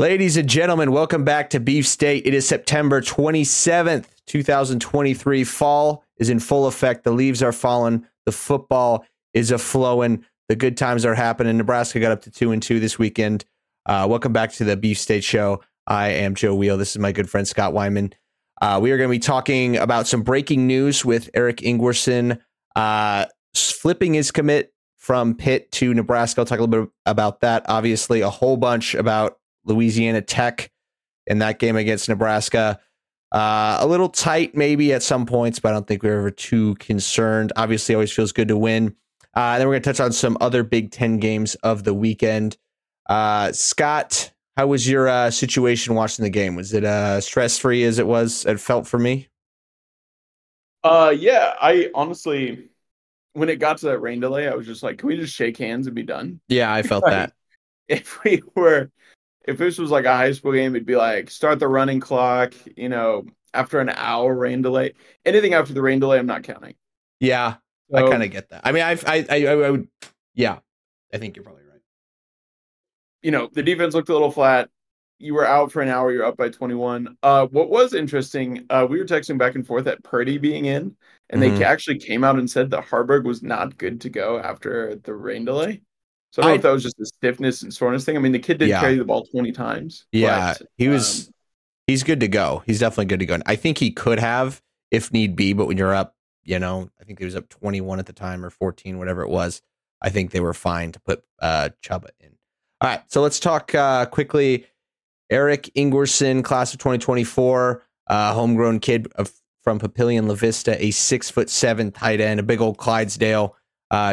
Ladies and gentlemen, welcome back to Beef State. It is September 27th, 2023. Fall is in full effect. The leaves are falling. The football is a-flowing. The good times are happening. Nebraska got up to 2-2 this weekend. Welcome back to the Beef State Show. I am Joe Wheel. This is my good friend, Scott Wyman. We are going to be talking about some breaking news with Eric Ingwersen flipping his commit from Pitt to Nebraska. I'll talk a little bit about that. Obviously, a whole bunch about Louisiana Tech in that game against Nebraska. A little tight maybe at some points, but I don't think we're ever too concerned. Obviously, always feels good to win. Then we're going to touch on some other Big Ten games of the weekend. Scott, how was your situation watching the game? Was it stress-free as it felt for me? Yeah, I honestly, when it got to that rain delay, I was just like, can we just shake hands and be done? Yeah, I felt that. If this was like a high school game, it'd be like, start the running clock, you know, after an hour rain delay. Anything after the rain delay, I'm not counting. Yeah, so, I kind of get that. I mean, I would, yeah, I think you're probably right. You know, the defense looked a little flat. You were out for an hour. You're up by 21. What was interesting, we were texting back and forth at Purdy being in, and they actually came out and said that Carberg was not good to go after the rain delay. So I don't know if that was just a stiffness and soreness thing. I mean, the kid did carry the ball 20 times. Yeah, but, he's good to go. He's definitely good to go. And I think he could have if need be, but when you're up, you know, I think he was up 21 at the time or 14, whatever it was. I think they were fine to put Chuba in. All right, so let's talk quickly. Eric Ingwersen, class of 2024, homegrown kid from Papillion La Vista, a 6'7" tight end, a big old Clydesdale,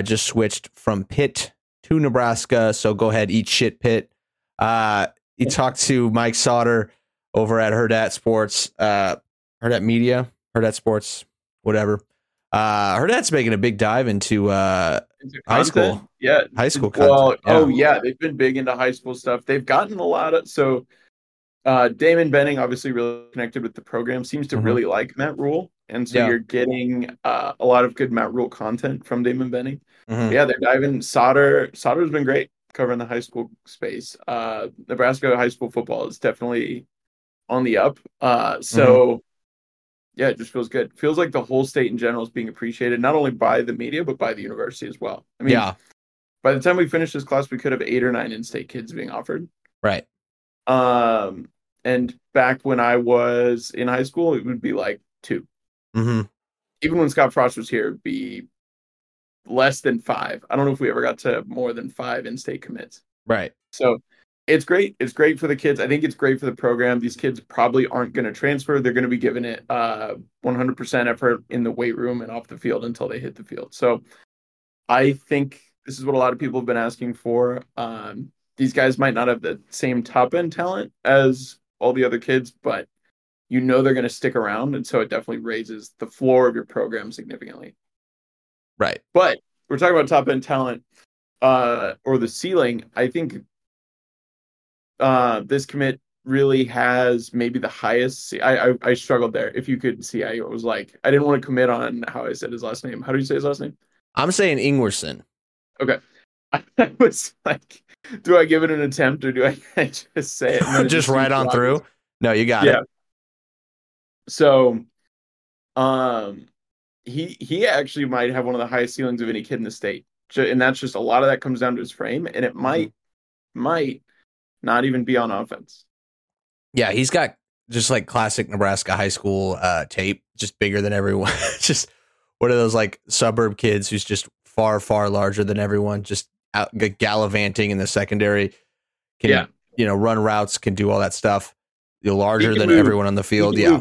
just switched from Pitt to Nebraska, so go ahead, eat shit, Pitt. He talked to Mike Sautter over at Herd Sports, Herd Media, Herd Sports, whatever. Herd's making a big dive into high school. Yeah, high school content. Well, yeah. Oh yeah, they've been big into high school stuff. They've gotten a lot of Damon Benning obviously really connected with the program, seems to really like Matt Rhule. And so you're getting a lot of good Matt Rhule content from Damon Benning. Mm-hmm. Yeah, they're diving. Sauter's been great covering the high school space. Nebraska high school football is definitely on the up. Yeah, it just feels good. Feels like the whole state in general is being appreciated, not only by the media, but by the university as well. I mean, by the time we finish this class, we could have 8 or 9 in-state kids being offered. Right. And back when I was in high school, it would be like 2. Mm-hmm. Even when Scott Frost was here, it'd be less than 5. I don't know if we ever got to more than 5 in-state commits. Right. So it's great. It's great for the kids. I think it's great for the program. These kids probably aren't going to transfer. They're going to be giving it 100% effort in the weight room and off the field until they hit the field. So I think this is what a lot of people have been asking for. These guys might not have the same top end talent as all the other kids, but you know they're going to stick around, and so it definitely raises the floor of your program significantly. Right. But we're talking about top-end talent or the ceiling. I think this commit really has maybe the highest. I struggled there. If you could see, I was like, I didn't want to commit on how I said his last name. How do you say his last name? I'm saying Ingwersen. Okay. I was like, do I give it an attempt or do I just say it? Just right on through? No, you got it. So, he actually might have one of the highest ceilings of any kid in the state, and that's just a lot of that comes down to his frame, and it might not even be on offense. Yeah, he's got just like classic Nebraska high school tape, just bigger than everyone. Just one of those like suburb kids who's just far, far larger than everyone, just out gallivanting in the secondary. You know, run routes, can do all that stuff. You're larger than everyone on the field. Yeah.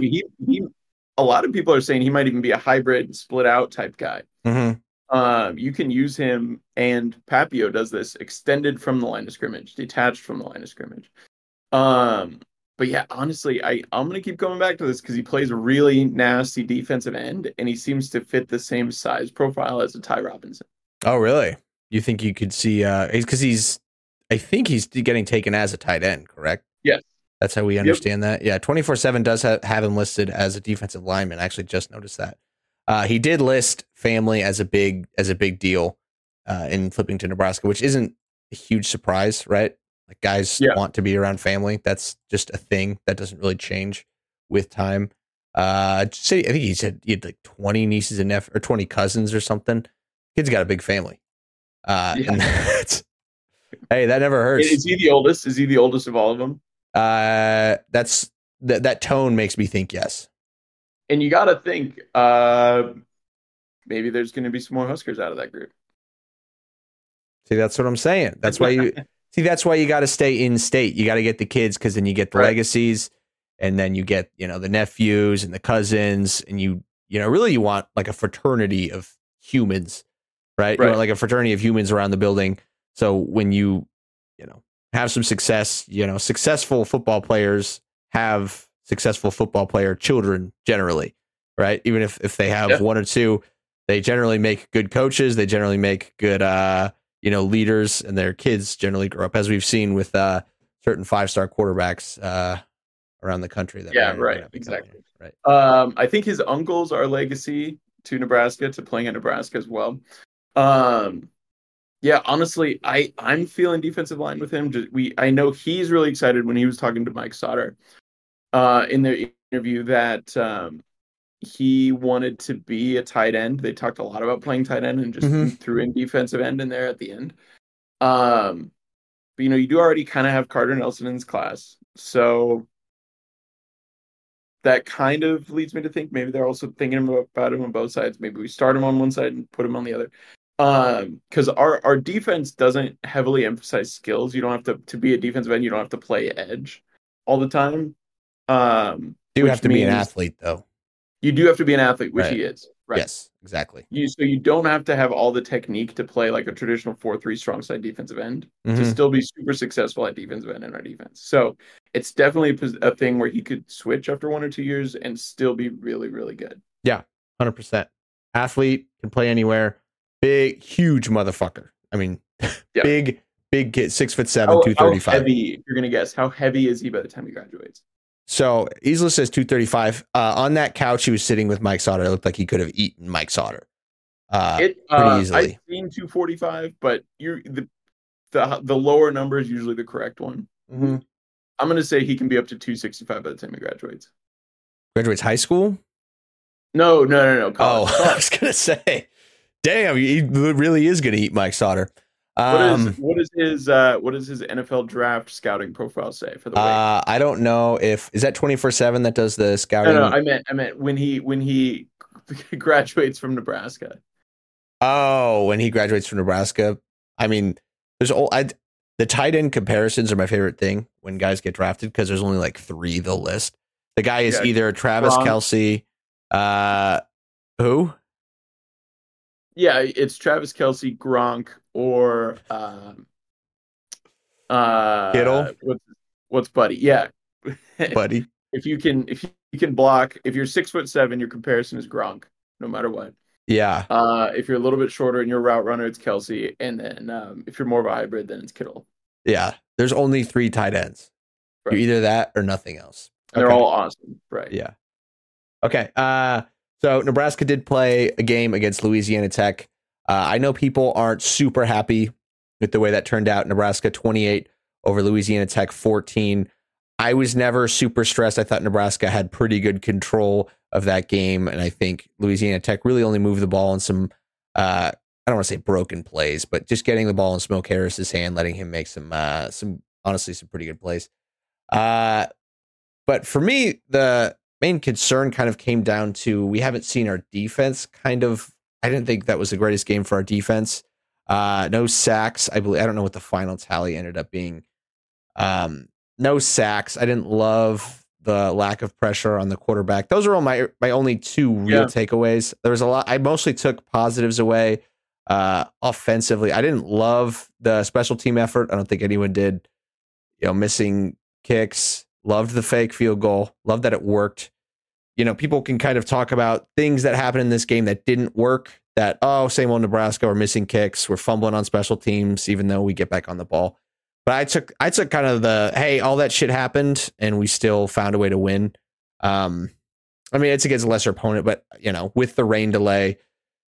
A lot of people are saying he might even be a hybrid split out type guy. Mm-hmm. You can use him, and Papio does this, extended from the line of scrimmage, detached from the line of scrimmage. But yeah, honestly, I'm going to keep going back to this because he plays a really nasty defensive end, and he seems to fit the same size profile as a Ty Robinson. Oh, really? You think you could see, because I think he's getting taken as a tight end, correct? Yes. That's how we understand that. Yeah, 24/7 does have him listed as a defensive lineman. I actually just noticed that. He did list family as a big deal in flipping to Nebraska, which isn't a huge surprise, right? Like guys want to be around family. That's just a thing that doesn't really change with time. I think he said he had like 20 nieces and nephews or 20 cousins or something. Kid's got a big family. And hey, that never hurts. Is he the oldest? Is he the oldest of all of them? That tone makes me think yes. And you got to think maybe there's going to be some more Huskers out of that group. See, that's what I'm saying. That's why you see. That's why you got to stay in state. You got to get the kids because then you get the legacies, and then you get the nephews and the cousins, and you really you want like a fraternity of humans, right? You want like a fraternity of humans around the building. So when you have some success, successful football players have successful football player children generally, right? Even if they have one or two, they generally make good coaches. They generally make good leaders, and their kids generally grow up, as we've seen with certain five-star quarterbacks around the country. Right. I think his uncles are legacy to Nebraska, to playing at Nebraska as well. Yeah, honestly, I'm feeling defensive line with him. I know he's really excited when he was talking to Mike Sautter in the interview that he wanted to be a tight end. They talked a lot about playing tight end and just threw in defensive end in there at the end. But, you do already kind of have Carter Nelson in his class. So that kind of leads me to think maybe they're also thinking about him on both sides. Maybe we start him on one side and put him on the other. Because our defense doesn't heavily emphasize skills. You don't have to be a defensive end. You don't have to play edge all the time. You do have to be an athlete, though. You do have to be an athlete, which he is. Right? Yes, exactly. So you don't have to have all the technique to play like a traditional 4-3 strong side defensive end to still be super successful at defensive end in our defense. So it's definitely a thing where he could switch after 1 or 2 years and still be really, really good. Yeah, 100%. Athlete, can play anywhere. Big, huge motherfucker. I mean, big kid, 6'7", 235. Heavy, if you're going to guess. How heavy is he by the time he graduates? So, Isla says 235. On that couch he was sitting with Mike Sautter, it looked like he could have eaten Mike Sautter pretty easily. I've seen 245, but the lower number is usually the correct one. Mm-hmm. I'm going to say he can be up to 265 by the time he graduates. Graduates high school? No. College. Oh, I was going to say. Damn, he really is going to eat Mike Sautter. What is his NFL draft scouting profile say for the week? I don't know is that 24/7 that does the scouting. No, I meant when he graduates from Nebraska. Oh, when he graduates from Nebraska. I mean, the tight end comparisons are my favorite thing when guys get drafted because there's only like three they'll list. The guy is either Travis Kelce, who? Yeah, it's Travis Kelce, Gronk, or Kittle. What's Buddy? Yeah, Buddy. If you can block, if you're 6'7", your comparison is Gronk, no matter what. Yeah. If you're a little bit shorter and you're a route runner, it's Kelce, and then if you're more of a hybrid, then it's Kittle. Yeah, there's only three tight ends. Right. You're either that or nothing else. Okay. They're all awesome, right? Yeah. Okay. So Nebraska did play a game against Louisiana Tech. I know people aren't super happy with the way that turned out. Nebraska 28 over Louisiana Tech 14. I was never super stressed. I thought Nebraska had pretty good control of that game, and I think Louisiana Tech really only moved the ball in some, I don't want to say broken plays, but just getting the ball in Smoke Harris's hand, letting him make some pretty good plays. But for me, the main concern kind of came down to we haven't seen our defense kind of. I didn't think that was the greatest game for our defense. No sacks. I don't know what the final tally ended up being. No sacks. I didn't love the lack of pressure on the quarterback. Those are all my only two real takeaways. There was a lot. I mostly took positives away offensively. I didn't love the special team effort. I don't think anyone did. Missing kicks. Loved the fake field goal. Loved that it worked. People can kind of talk about things that happened in this game that didn't work, that, same old Nebraska, we're missing kicks, we're fumbling on special teams, even though we get back on the ball. But I took kind of the, hey, all that shit happened, and we still found a way to win. It's against a lesser opponent, but, with the rain delay,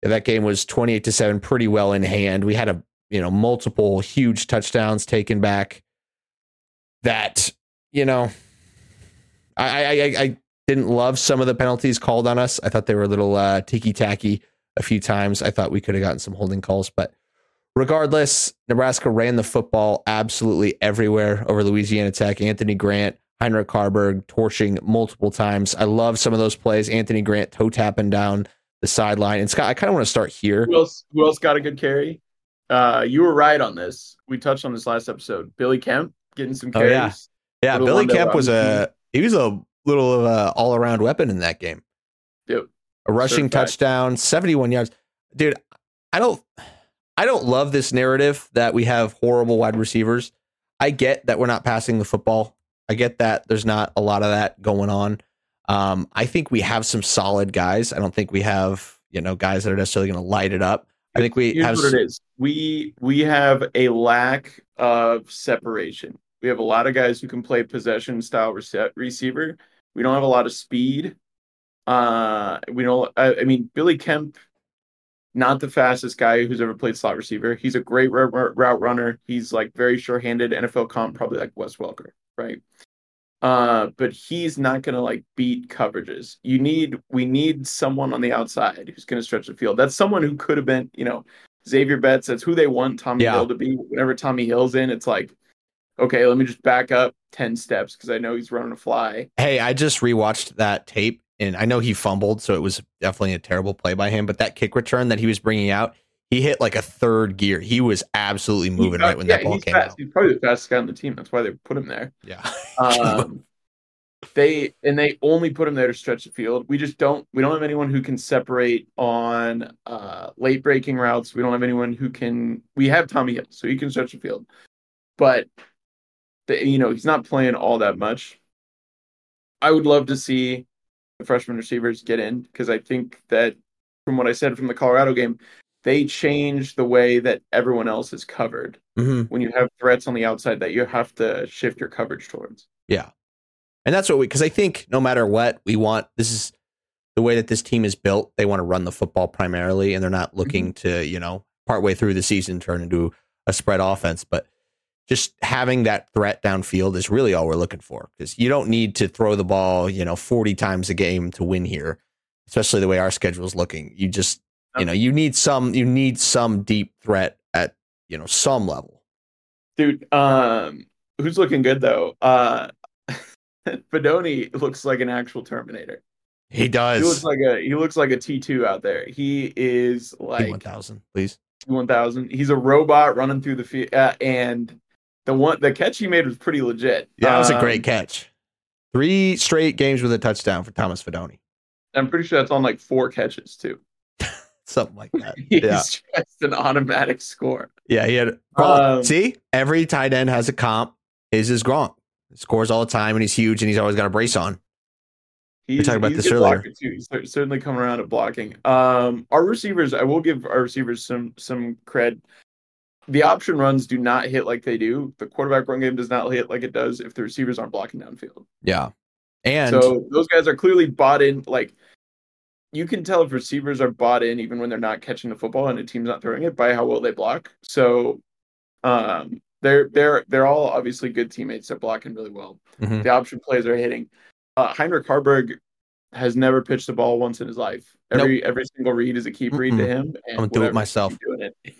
that game was 28-7, pretty well in hand. We had multiple huge touchdowns taken back. that, you know, I didn't love some of the penalties called on us. I thought they were a little ticky-tacky a few times. I thought we could have gotten some holding calls, but regardless, Nebraska ran the football absolutely everywhere over Louisiana Tech. Anthony Grant, Heinrich Carberg torching multiple times. I love some of those plays. Anthony Grant toe tapping down the sideline. And Scott, I kind of want to start here. Who else got a good carry? You were right on this. We touched on this last episode. Billy Kemp getting some carries. Oh, yeah. Billy Kemp was a little all around weapon in that game. Dude, a rushing touchdown, 71 yards. Dude, I don't love this narrative that we have horrible wide receivers. I get that we're not passing the football. I get that there's not a lot of that going on. I think we have some solid guys. I don't think we have, guys that are necessarily going to light it up. I think we have. Here's what it is. We have a lack of separation. We have a lot of guys who can play possession style receiver. We don't have a lot of speed. Billy Kemp, not the fastest guy who's ever played slot receiver. He's a great route runner. He's like very sure-handed, NFL comp, probably like Wes Welker, right? But he's not going to like beat coverages. We need someone on the outside who's going to stretch the field. That's someone who could have been, Xavier Betts. That's who they want Tommy Hill to be. Whenever Tommy Hill's in, it's like, okay, let me just back up 10 steps because I know he's running a fly. Hey, I just rewatched that tape, and I know he fumbled, so it was definitely a terrible play by him. But that kick return that he was bringing out, he hit like a third gear. He was absolutely moving right when that ball came out. He's probably the fastest guy on the team. That's why they put him there. Yeah. They only put him there to stretch the field. We don't have anyone who can separate on late breaking routes. We don't have anyone who can. We have Tommy Hill, so he can stretch the field, but he's not playing all that much. I would love to see the freshman receivers get in, because I think that from what I said from the Colorado game, they changed the way that everyone else is covered. Mm-hmm. When you have threats on the outside that you have to shift your coverage towards. Yeah. And that's what because I think no matter what we want, this is the way that this team is built. They want to run the football primarily, and they're not looking to, partway through the season turn into a spread offense. But just having that threat downfield is really all we're looking for, because you don't need to throw the ball, 40 times a game to win here, especially the way our schedule is looking. You just, you need some deep threat at, some level. Dude, who's looking good though? Fidone looks like an actual Terminator. He does. He looks like a T2 out there. He is like T1000, please. T1000. He's a robot running through the field, and the catch he made was pretty legit. Yeah, that was a great catch. 3 straight games with a touchdown for Thomas Fidone. I'm pretty sure that's on like 4 catches too. Something like that. He's just an automatic score. Yeah, he had. See, every tight end has a comp. His is Gronk. He scores all the time, and he's huge, and he's always got a brace on. We talked about this earlier. Too. He's certainly coming around at blocking. Our receivers, I will give our receivers some cred. The option runs do not hit like they do. The quarterback run game does not hit like it does if the receivers aren't blocking downfield. Yeah, and so those guys are clearly bought in. Like, you can tell if receivers are bought in even when they're not catching the football and a team's not throwing it by how well they block. So, they're all obviously good teammates. They're blocking really well. Mm-hmm. The option plays are hitting. Heinrich Carberg has never pitched the ball once in his life. Every single read is a keep read to him. And I'm doing it myself.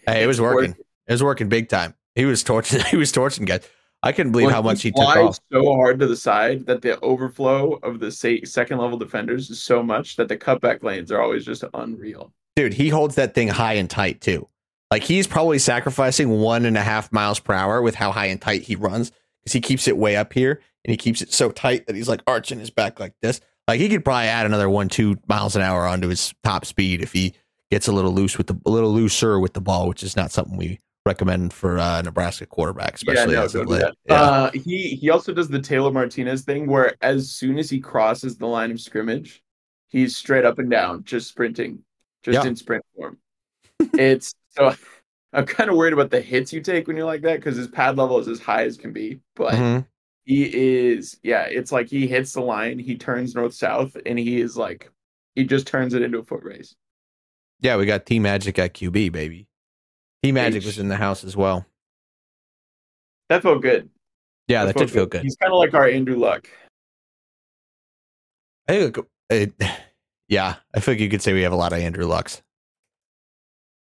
Hey, it was working. It was working big time. He was torching guys. I couldn't believe how much he took off. So hard to the side that the overflow of the second level defenders is so much that the cutback lanes are always just unreal. Dude, he holds that thing high and tight too. Like, he's probably sacrificing 1.5 miles per hour with how high and tight he runs, because he keeps it way up here and he keeps it so tight that he's like arching his back like this. Like, he could probably add another 1-2 miles an hour onto his top speed if he gets a little looser with the ball, which is not something we recommend for Nebraska quarterback, especially as of late. He also does the Taylor Martinez thing where as soon as he crosses the line of scrimmage, he's straight up and down, just sprinting, in sprint form. It's so I'm kind of worried about the hits you take when you're like that, because his pad level is as high as can be, but he is, it's like he hits the line, he turns north-south, and he is like, he just turns it into a foot race. Yeah, we got Team Magic at QB, baby. Team Magic was in the house as well. That felt good. Yeah, that did feel good. He's kind of like our Andrew Luck. I feel like you could say we have a lot of Andrew Lucks.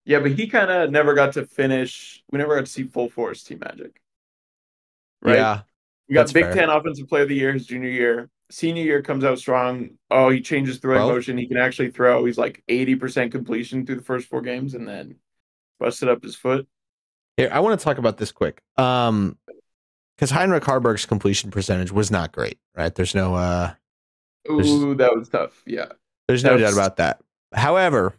Yeah, but he kind of never got to finish. We never got to see full force Team Magic. Right? Yeah. We got Big Ten Offensive Player of the Year his junior year. Senior year comes out strong. Oh, he changes throwing motion. He can actually throw. He's like 80% completion through the first four games and then busted up his foot. Here, I want to talk about this quick. Because Heinrich Carberg's completion percentage was not great, right? There's no... Ooh, that was tough. Yeah. There's no doubt about that. However,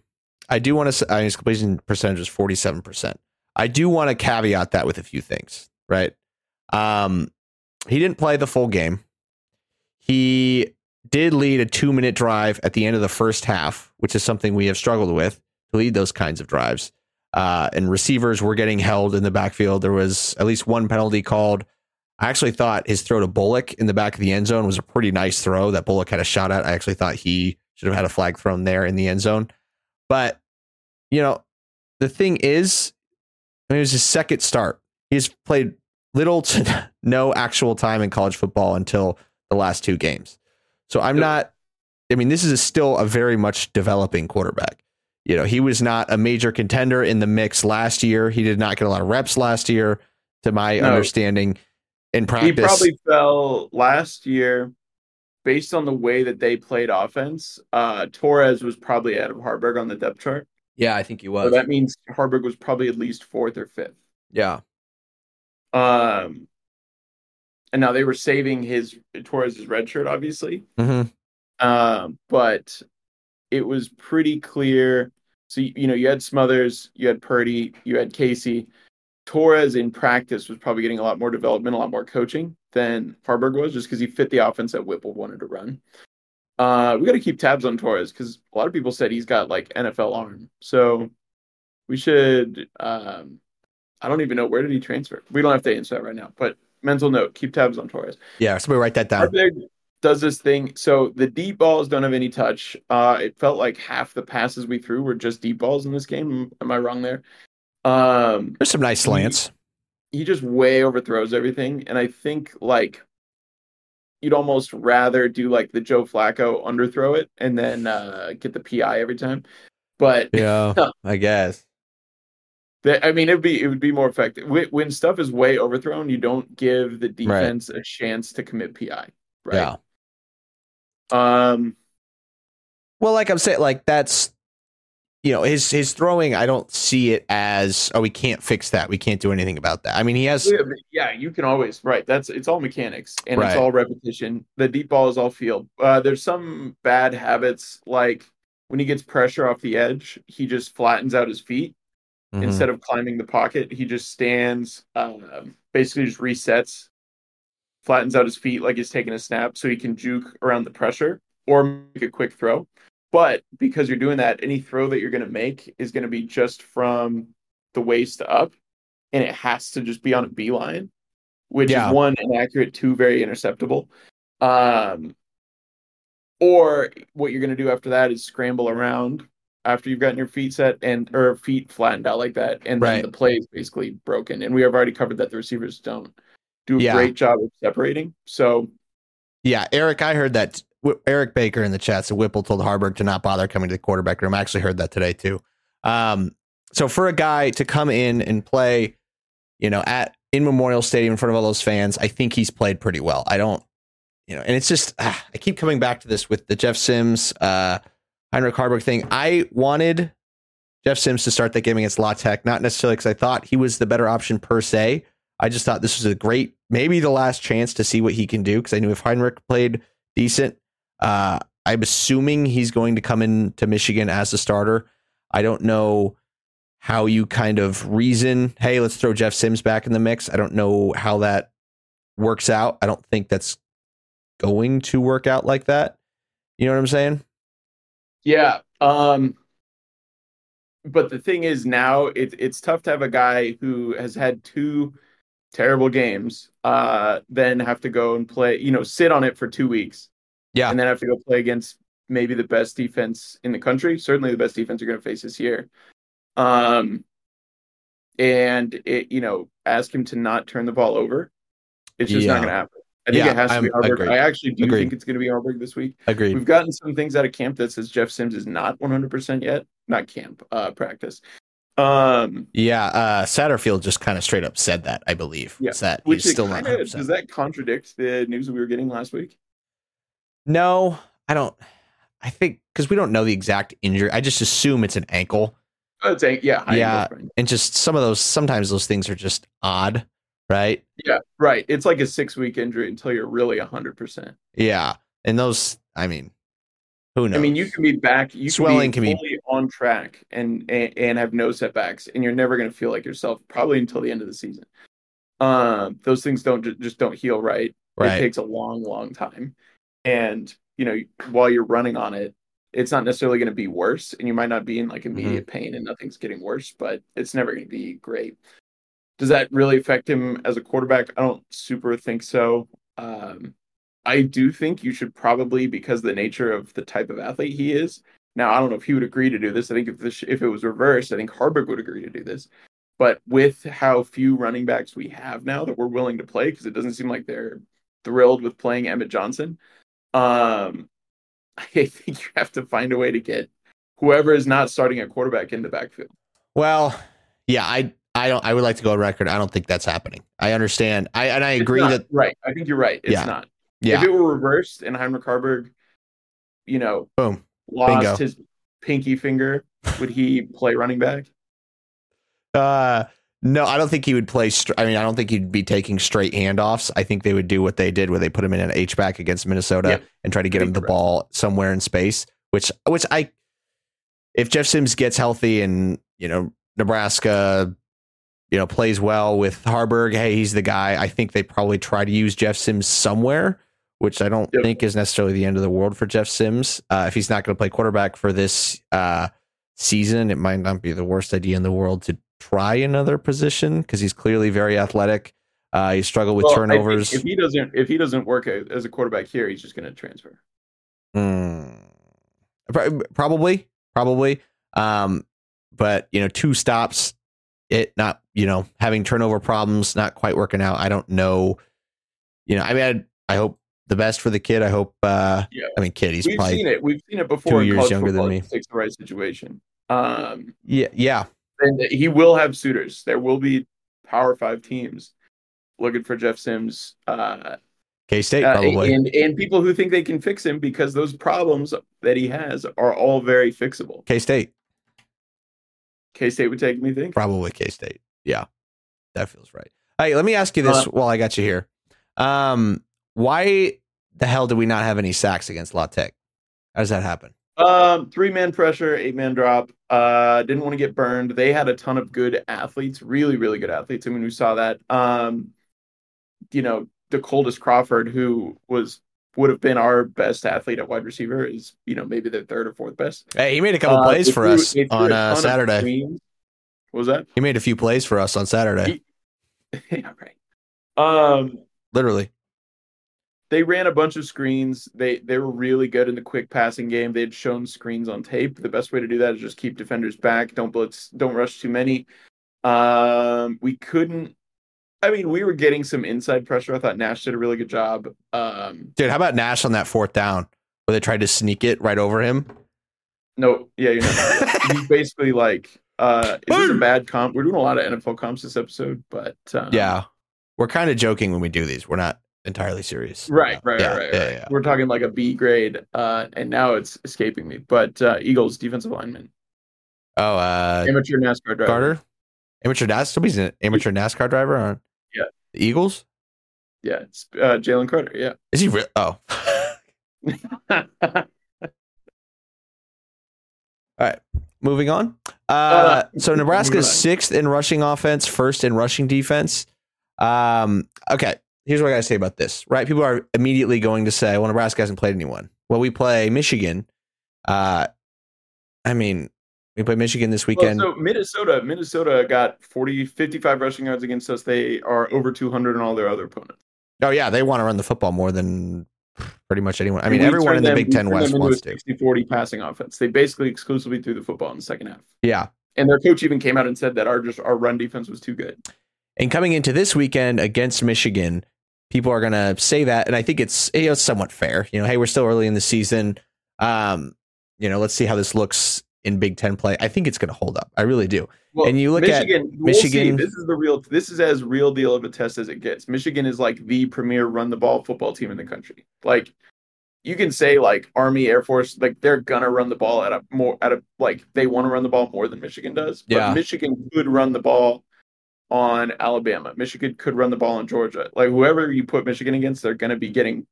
I do want to say his completion percentage was 47%. I do want to caveat that with a few things, right? He didn't play the full game. He did lead a 2-minute drive at the end of the first half, which is something we have struggled with, to lead those kinds of drives. And receivers were getting held in the backfield. There was at least one penalty called. I actually thought his throw to Bullock in the back of the end zone was a pretty nice throw that Bullock had a shot at. I actually thought he should have had a flag thrown there in the end zone. But, you know, the thing is, I mean, it was his second start. He's played little to no actual time in college football until the last two games. So this is still a very much developing quarterback. You know, he was not a major contender in the mix last year. He did not get a lot of reps last year, to my understanding, in practice. He probably fell last year based on the way that they played offense. Torres was probably ahead of Harbaugh on the depth chart. Yeah, I think he was. So that means Harbaugh was probably at least fourth or fifth. Yeah. And now they were saving Torres' red shirt, obviously. Mm-hmm. But it was pretty clear. So, you know, you had Smothers, you had Purdy, you had Casey. Torres in practice was probably getting a lot more development, a lot more coaching than Harbaugh was, just because he fit the offense that Whipple wanted to run. We got to keep tabs on Torres because a lot of people said he's got like NFL arm. So we should... I don't even know, where did he transfer? We don't have to answer that right now, but mental note, keep tabs on Torres. Yeah, somebody write that down. Harbaugh does this thing. So the deep balls don't have any touch. It felt like half the passes we threw were just deep balls in this game. Am I wrong there? There's some nice slants. He just way overthrows everything. And I think like you'd almost rather do like the Joe Flacco underthrow it and then get the PI every time. But yeah, I guess. It would be more effective. When stuff is way overthrown, you don't give the defense a chance to commit PI, right? Yeah. Well, like I'm saying, like that's, you know, his throwing, I don't see it as, oh, we can't fix that. We can't do anything about that. I mean, he has... Yeah, you can always... Right, it's all mechanics, and it's all repetition. The deep ball is all field. There's some bad habits, like when he gets pressure off the edge, he just flattens out his feet. Mm-hmm. Instead of climbing the pocket, he just stands, basically just resets, flattens out his feet like he's taking a snap so he can juke around the pressure or make a quick throw. But because you're doing that, any throw that you're going to make is going to be just from the waist up, and it has to just be on a beeline, which is, one, inaccurate, two, very interceptable. Or what you're going to do after that is scramble around after you've gotten your feet set or feet flattened out like that, and then the play is basically broken. And we have already covered that the receivers don't do a great job of separating. So, yeah, Eric, I heard that. Eric Baker in the chat said Whipple told Harbaugh to not bother coming to the quarterback room. I actually heard that today too. So for a guy to come in and play, you know, in Memorial Stadium in front of all those fans, I think he's played pretty well. I don't, you know, and it's just I keep coming back to this with the Jeff Sims. Heinrich Carberg thing. I wanted Jeff Sims to start that game against La Tech, not necessarily because I thought he was the better option per se. I just thought this was maybe the last chance to see what he can do, because I knew if Heinrich played decent, I'm assuming he's going to come into Michigan as a starter. I don't know how you kind of reason, hey, let's throw Jeff Sims back in the mix. I don't know how that works out. I don't think that's going to work out like that. You know what I'm saying? Yeah, but the thing is now it's tough to have a guy who has had two terrible games then have to go and play, you know, sit on it for 2 weeks. Yeah. And then have to go play against maybe the best defense in the country, certainly the best defense you're going to face this year. And, ask him to not turn the ball over. It's just not going to happen. I think it has to be Harbaugh. Agreed. I actually do think it's going to be Harbaugh this week. Agreed. We've gotten some things out of camp that says Jeff Sims is not 100% yet. Not camp, practice. Satterfield just kind of straight up said that, I believe. Yeah. That which he's still not 100%. Does that contradict the news that we were getting last week? No, I don't. I think because we don't know the exact injury. I just assume it's an ankle. Yeah. And just some of those, sometimes those things are just odd. Right. Yeah. Right. It's like a 6-week injury until you're really 100%. Yeah. And those, I mean, who knows? I mean, you can be back. You can be fully on track and have no setbacks, and you're never going to feel like yourself probably until the end of the season. Those things don't heal right. It takes a long, long time. And, you know, while you're running on it, it's not necessarily going to be worse, and you might not be in like immediate pain and nothing's getting worse, but it's never going to be great. Does that really affect him as a quarterback? I don't super think so. I do think you should probably, because of the nature of the type of athlete he is. Now, I don't know if he would agree to do this. I think if it was reversed, I think Harbaugh would agree to do this. But with how few running backs we have now that we're willing to play, because it doesn't seem like they're thrilled with playing Emmett Johnson, I think you have to find a way to get whoever is not starting at quarterback in the backfield. Well, yeah, I would like to go on record. I don't think that's happening. I understand. I agree that. Right. I think you're right. It's not. Yeah. If it were reversed and Heinrich Carberg, you know, boom, lost Bingo. His pinky finger, would he play running back? No, I don't think he would play. I don't think he'd be taking straight handoffs. I think they would do what they did, where they put him in an H-back against Minnesota and try to get him the ball somewhere in space, which if Jeff Sims gets healthy and, you know, Nebraska, you know, plays well with Harbaugh, hey, he's the guy. I think they probably try to use Jeff Sims somewhere, which I don't think is necessarily the end of the world for Jeff Sims. If he's not going to play quarterback for this season, it might not be the worst idea in the world to try another position, because he's clearly very athletic. He struggled with turnovers. If he doesn't work as a quarterback here, he's just going to transfer. Probably. But, you know, 2 stops. It not, you know, having turnover problems, not quite working out. I don't know. You know, I mean, I hope the best for the kid. I hope, I mean, kid, we've probably seen it. We've seen it before. 2 years younger than me. Takes the right situation. Yeah. And he will have suitors. There will be Power 5 teams looking for Jeff Sims. K-State, probably. And people who think they can fix him, because those problems that he has are all very fixable. K-State would take me, think? Probably K-State. Yeah, that feels right. All right, let me ask you this while I got you here. Why the hell did we not have any sacks against La Tech? How does that happen? 3-man pressure, 8-man drop. Didn't want to get burned. They had a ton of good athletes, really, really good athletes. I mean, we saw that. You know, DeColdis Crawford, who would have been our best athlete at wide receiver, is, you know, maybe the 3rd or 4th best. Hey, he made a couple plays for us on Saturday. What was that? He made a few plays for us on Saturday. Yeah, right. Literally. They ran a bunch of screens. They were really good in the quick passing game. They had shown screens on tape. The best way to do that is just keep defenders back. Don't blitz. Don't rush too many. We couldn't. I mean, we were getting some inside pressure. I thought Nash did a really good job. Dude, how about Nash on that 4th down where they tried to sneak it right over him? No, yeah, you know, he's basically like, it was a bad comp. We're doing a lot of NFL comps this episode, but yeah, we're kind of joking when we do these. We're not entirely serious, right? Yeah. We're talking like a B grade, and now it's escaping me. But Eagles defensive lineman. Oh, amateur NASCAR driver. Carter, amateur NASCAR. Somebody's an amateur NASCAR driver on. Yeah. The Eagles? Yeah, it's Jalen Carter, yeah. Is he real? Oh. All right, moving on. So Nebraska's 6th in rushing offense, 1st in rushing defense. Okay, here's what I got to say about this, right? People are immediately going to say, well, Nebraska hasn't played anyone. Well, we play Michigan. We play Michigan this weekend. Well, so Minnesota got 55 rushing yards against us. They are over 200 in all their other opponents. Oh, yeah. They want to run the football more than pretty much anyone. I mean, everyone in the Big Ten West wants to. 60-40 passing offense. They basically exclusively threw the football in the second half. Yeah. And their coach even came out and said that our run defense was too good. And coming into this weekend against Michigan, people are going to say that. And I think it's, you know, somewhat fair. You know, hey, we're still early in the season. You know, let's see how this looks in Big Ten play. I think it's going to hold up. I really do. Well, and you look Michigan. This is the real. This is as real deal of a test as it gets. Michigan is like the premier run the ball football team in the country. Like you can say like Army, Air Force, like they're gonna run the ball at a more at a like they want to run the ball more than Michigan does. But yeah. Michigan could run the ball on Alabama. Michigan could run the ball on Georgia. Like whoever you put Michigan against, they're gonna be getting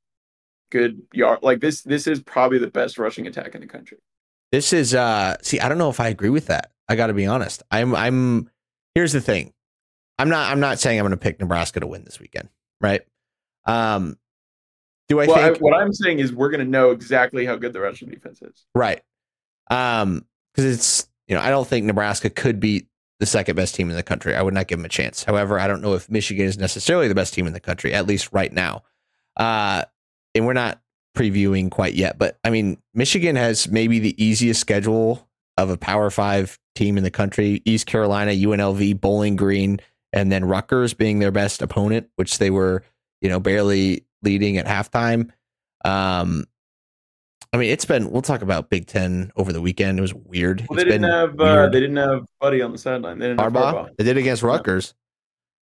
good yard. Like this is probably the best rushing attack in the country. This is see, I don't know if I agree with that. I got to be honest. I'm here's the thing. I'm not saying I'm going to pick Nebraska to win this weekend, right? What I'm saying is we're going to know exactly how good the Russian defense is. Right. Cuz it's, you know, I don't think Nebraska could beat the second best team in the country. I would not give them a chance. However, I don't know if Michigan is necessarily the best team in the country, at least right now. And we're not previewing quite yet, but I mean, Michigan has maybe the easiest schedule of a Power Five team in the country. East Carolina, UNLV, Bowling Green, and then Rutgers being their best opponent, which they were, you know, barely leading at halftime. I mean, it's been, we'll talk about Big Ten over the weekend. It was weird. Well, they didn't have Buddy on the sideline. They didn't have Harbaugh. They did against Rutgers.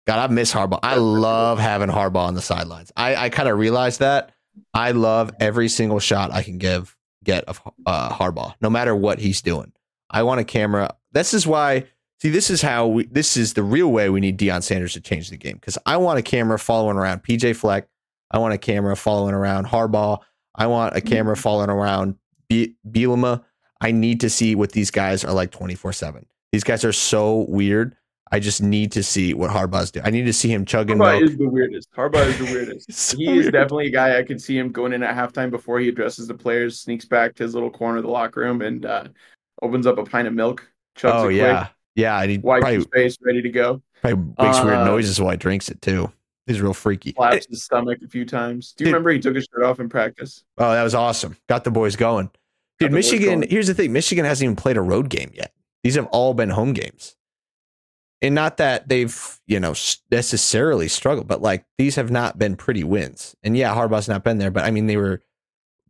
God, I miss Harbaugh. I love having Harbaugh on the sidelines. I kind of realized that. I love every single shot I can get of Harbaugh, no matter what he's doing. I want a camera. This is why. See, this is the real way we need Deion Sanders to change the game, because I want a camera following around PJ Fleck. I want a camera following around Harbaugh. I want a camera following around Bielema. I need to see what these guys are like 24/7. These guys are so weird. I just need to see what Harbaugh's doing. I need to see him chugging milk. Harbaugh is the weirdest. So he is weird. Definitely a guy I could see him going in at halftime before he addresses the players, sneaks back to his little corner of the locker room, and opens up a pint of milk, chugs it quick. Yeah. And he wipes his face, ready to go. Probably makes weird noises while he drinks it, too. He's real freaky. Slaps his stomach a few times. Do you remember he took his shirt off in practice? Oh, that was awesome. Got the boys going. Dude, Michigan, here's the thing. Michigan hasn't even played a road game yet. These have all been home games. And not that they've, you know, necessarily struggled, but like these have not been pretty wins. And yeah, Harbaugh's not been there, but I mean, they were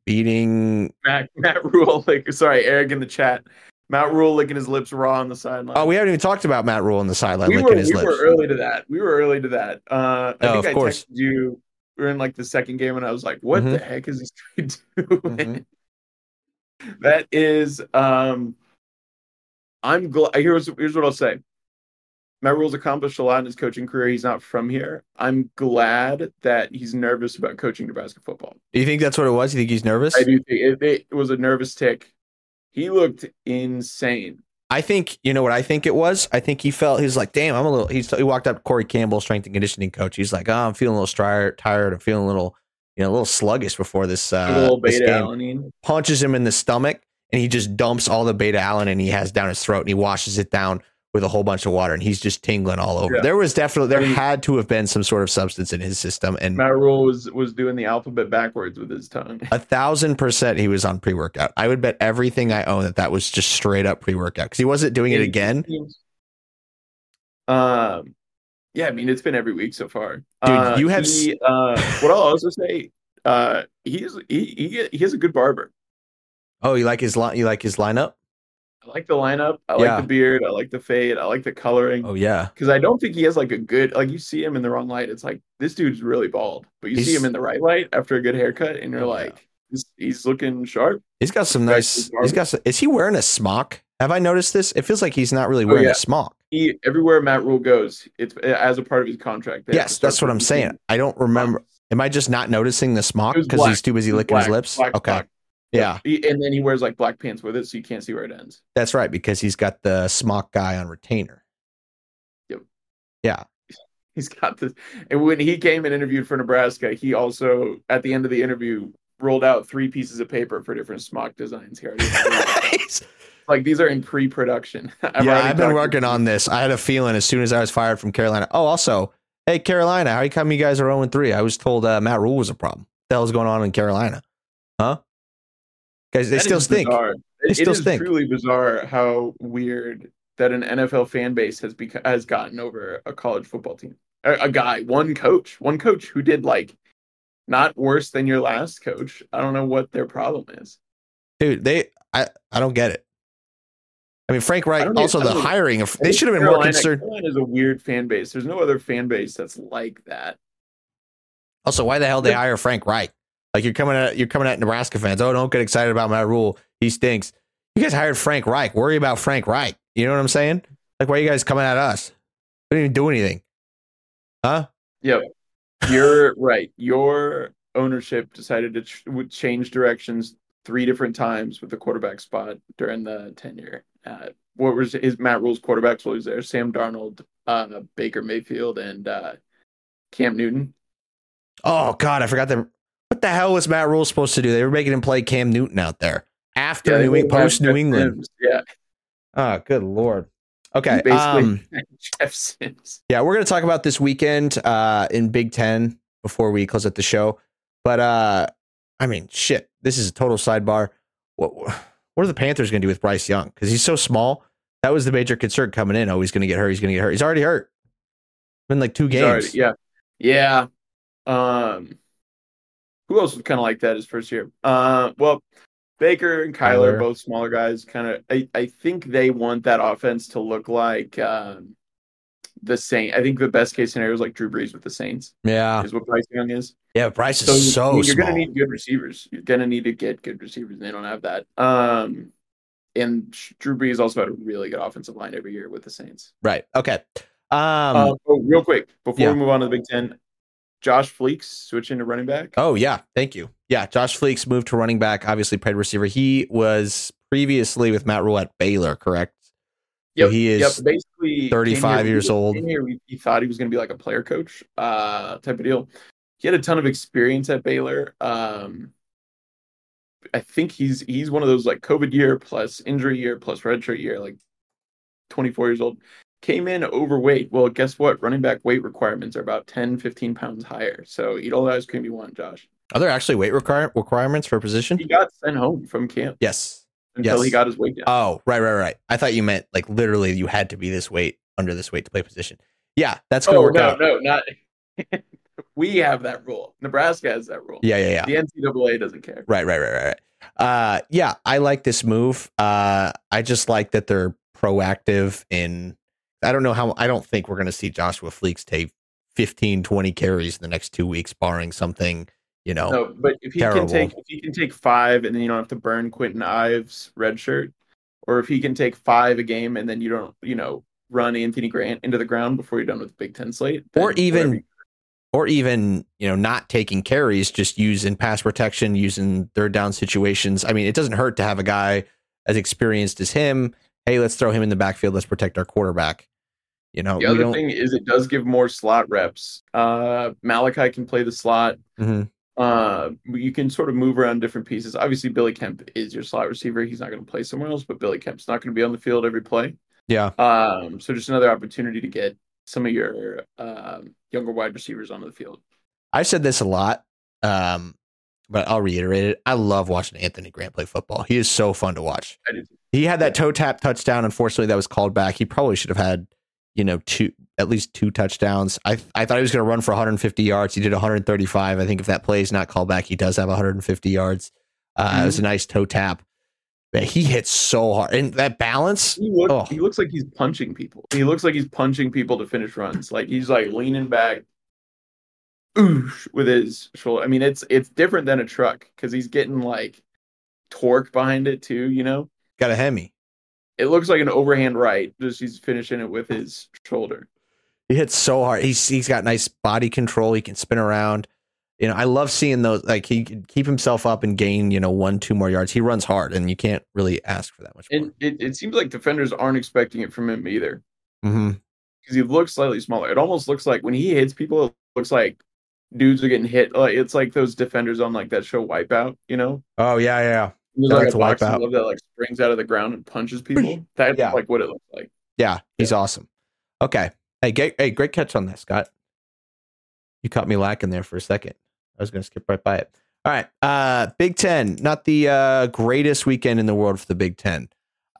beating Matt Rhule. Like, sorry, Eric in the chat. Matt Rhule licking his lips raw on the sideline. Oh, we haven't even talked about Matt Rhule on the sideline licking his lips. We were early to that. I texted you. We were in like the second game, and I was like, "What the heck is this kid doing?" Mm-hmm. That is, I'm glad. Here's what I'll say. Matt Rule's accomplished a lot in his coaching career. He's not from here. I'm glad that he's nervous about coaching Nebraska football. Do you think that's what it was? You think he's nervous? I do think it was a nervous tick. He looked insane. I think, you know what I think it was? I think he felt, he was like, damn, he walked up to Corey Campbell, strength and conditioning coach. He's like, oh, I'm feeling a little tired. I'm feeling a little sluggish before this, this game. Alanine. Punches him in the stomach, and he just dumps all the beta alanine he has down his throat, and he washes it down with a whole bunch of water, and he's just tingling all over. Yeah. There had to have been some sort of substance in his system. And Matt Rhule was doing the alphabet backwards with his tongue. 1,000% he was on pre-workout. I would bet everything I own that was just straight up pre-workout, because he wasn't doing it again. Yeah, I mean, it's been every week so far. Dude, what I'll also say, he has a good barber. Oh, you like his lineup? I like the lineup. I like the beard. I like the fade. I like the coloring. Oh, yeah. Because I don't think he has like a good, like you see him in the wrong light. It's like, this dude's really bald. But you see him in the right light after a good haircut, and you're like, he's looking sharp. He's got some nice, is he wearing a smock? Have I noticed this? It feels like he's not really wearing a smock. Everywhere Matt Rhule goes, it's as a part of his contract. Yes, that's what I'm saying. I don't remember. Am I just not noticing the smock because he's too busy licking his lips? Okay. Black. Yeah. And then he wears like black pants with it, so you can't see where it ends. That's right, because he's got the smock guy on retainer. Yep. Yeah. He's got this. And when he came and interviewed for Nebraska, he also, at the end of the interview, rolled out 3 pieces of paper for different smock designs here. Like, these are in pre-production. I've been working on this. I had a feeling as soon as I was fired from Carolina. Oh, also, hey, Carolina, how come you guys are 0-3? I was told Matt Rhule was a problem. What the hell's going on in Carolina? Huh? Guys, they still stink. It is truly bizarre how weird that an NFL fan base has gotten over a college football team. one coach who did like not worse than your last coach. I don't know what their problem is. Dude, I don't get it. I mean, Frank Wright, also the hiring of, they should have been more concerned. Carolina is a weird fan base. There's no other fan base that's like that. Also, why the hell they hire Frank Wright? Like you're coming at Nebraska fans. Oh, don't get excited about Matt Rhule. He stinks. You guys hired Frank Reich. Worry about Frank Reich. You know what I'm saying? Like, why are you guys coming at us? We didn't even do anything. Huh? Yep. You're right. Your ownership decided to change directions 3 different times with the quarterback spot during the tenure. What was his Matt Rule's quarterbacks while he was there? Sam Darnold, Baker Mayfield, and Cam Newton. Oh, God, I forgot that. What the hell was Matt Rhule supposed to do? They were making him play Cam Newton out there after New England. Yeah. Oh, good Lord. Okay. Basically, Jeff Sims. Yeah, we're going to talk about this weekend in Big Ten before we close out the show. But, I mean, shit, this is a total sidebar. What are the Panthers going to do with Bryce Young? Because he's so small. That was the major concern coming in. Oh, he's going to get hurt. He's going to get hurt. He's already hurt. Been like 2 games. Already, yeah. Who else was kind of like that his first year? Well, Baker and Kyler are both smaller guys. Kind of, I think they want that offense to look like the Saints. I think the best case scenario is like Drew Brees with the Saints. Yeah, is what Bryce Young is. Yeah, Bryce is so small. You're going to need good receivers. You're going to need to get good receivers, and they don't have that. And Drew Brees also had a really good offensive line every year with the Saints. Right. Okay. Real quick before we move on to the Big Ten. Josh Fleeks switching to running back. Oh, yeah. Thank you. Yeah. Josh Fleeks moved to running back, obviously played receiver. He was previously with Matt Rhule at Baylor, correct? Yep. So he is basically 35 years old. He thought he was going to be like a player coach type of deal. He had a ton of experience at Baylor. I think he's one of those like COVID year plus injury year plus redshirt year, like 24 years old. Came in overweight. Well, guess what? Running back weight requirements are about 10, 15 pounds higher. So eat all the ice cream you want, Josh. Are there actually weight requirements for a position? He got sent home from camp. Yes. Until he got his weight down. Oh, right. I thought you meant like literally you had to be this weight, under this weight to play position. Yeah, that's going to work out. No, not. We have that rule. Nebraska has that rule. Yeah. The NCAA doesn't care. Right. Yeah, I like this move. I just like that they're proactive in... I don't think we're going to see Joshua Fleeks take 15, 20 carries in the next 2 weeks, barring something, No, but if he can take 5 and then you don't have to burn Quentin Ives' red shirt, or if he can take 5 a game and then you don't, run Anthony Grant into the ground before you're done with the Big Ten slate, or even not taking carries, just using pass protection, using third down situations. I mean, it doesn't hurt to have a guy as experienced as him. Hey, let's throw him in the backfield. Let's protect our quarterback. The other thing is it does give more slot reps. Malachi can play the slot. Mm-hmm. You can sort of move around different pieces. Obviously, Billy Kemp is your slot receiver. He's not going to play somewhere else, but Billy Kemp's not going to be on the field every play. Yeah. So just another opportunity to get some of your younger wide receivers onto the field. I've said this a lot, but I'll reiterate it. I love watching Anthony Grant play football. He is so fun to watch. I do too. He had that toe tap touchdown. Unfortunately, that was called back. He probably should have had, 2 touchdowns. I thought he was going to run for 150 yards. He did 135. I think if that play is not called back, he does have 150 yards. It was a nice toe tap. But he hits so hard. And that balance. He looks like he's punching people. He looks like he's punching people to finish runs. Like he's like leaning back with his shoulder. I mean, it's different than a truck because he's getting like torque behind it too, Got a Hemi. It looks like an overhand right. Just he's finishing it with his shoulder. He hits so hard. He's got nice body control. He can spin around. I love seeing those. Like he can keep himself up and gain 1-2 more yards. He runs hard, and you can't really ask for that much more. And it seems like defenders aren't expecting it from him either. Mm-hmm. Because he looks slightly smaller. It almost looks like when he hits people, it looks like dudes are getting hit. Like it's like those defenders on like that show Wipeout. Oh yeah. There's like a boxing glove that like springs out of the ground and punches people. That's like what it looks like. Yeah, he's awesome. Okay. Hey, great catch on that, Scott. You caught me lacking there for a second. I was going to skip right by it. All right. Big Ten, not the greatest weekend in the world for the Big Ten.